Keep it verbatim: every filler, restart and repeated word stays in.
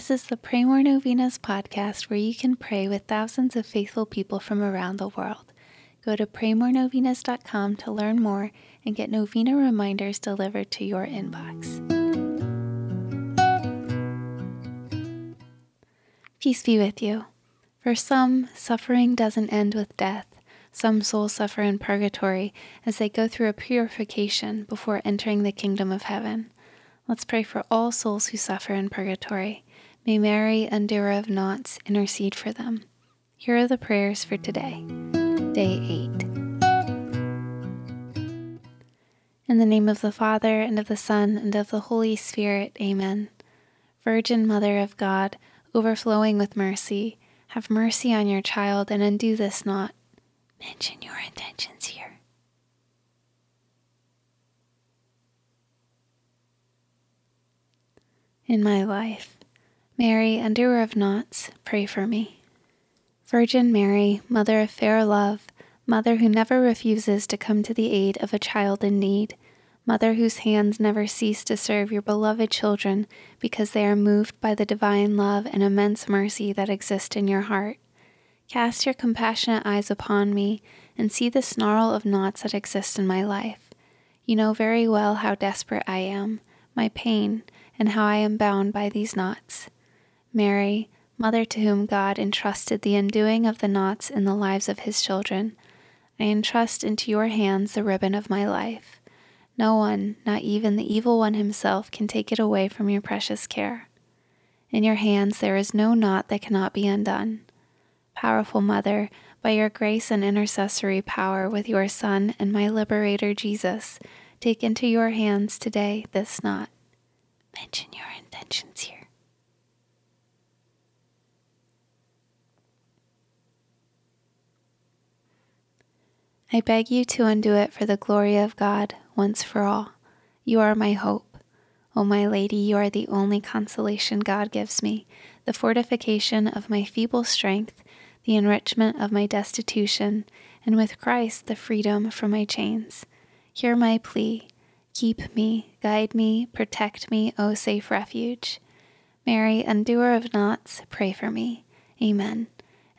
This is the Pray More Novenas podcast, where you can pray with thousands of faithful people from around the world. Go to pray more novenas dot com to learn more and get novena reminders delivered to your inbox. Peace be with you. For some, suffering doesn't end with death. Some souls suffer in purgatory as they go through a purification before entering the kingdom of heaven. Let's pray for all souls who suffer in purgatory. May Mary Undoer of Knots intercede for them. Here are the prayers for today, day eight. In the name of the Father, and of the Son, and of the Holy Spirit, amen. Virgin Mother of God, overflowing with mercy, have mercy on your child and undo this knot. Mention your intentions here. In my life, Mary, Undoer of Knots, pray for me. Virgin Mary, Mother of fair love, Mother who never refuses to come to the aid of a child in need, Mother whose hands never cease to serve your beloved children because they are moved by the divine love and immense mercy that exist in your heart. Cast your compassionate eyes upon me and see the snarl of knots that exist in my life. You know very well how desperate I am, my pain, and how I am bound by these knots. Mary, Mother to whom God entrusted the undoing of the knots in the lives of his children, I entrust into your hands the ribbon of my life. No one, not even the evil one himself, can take it away from your precious care. In your hands there is no knot that cannot be undone. Powerful Mother, by your grace and intercessory power with your Son and my Liberator Jesus, take into your hands today this knot. Mention your intentions here. I beg you to undo it for the glory of God once for all. You are my hope. O my Lady, you are the only consolation God gives me, the fortification of my feeble strength, the enrichment of my destitution, and with Christ the freedom from my chains. Hear my plea. Keep me, guide me, protect me, O safe refuge. Mary, Undoer of Knots, pray for me. Amen.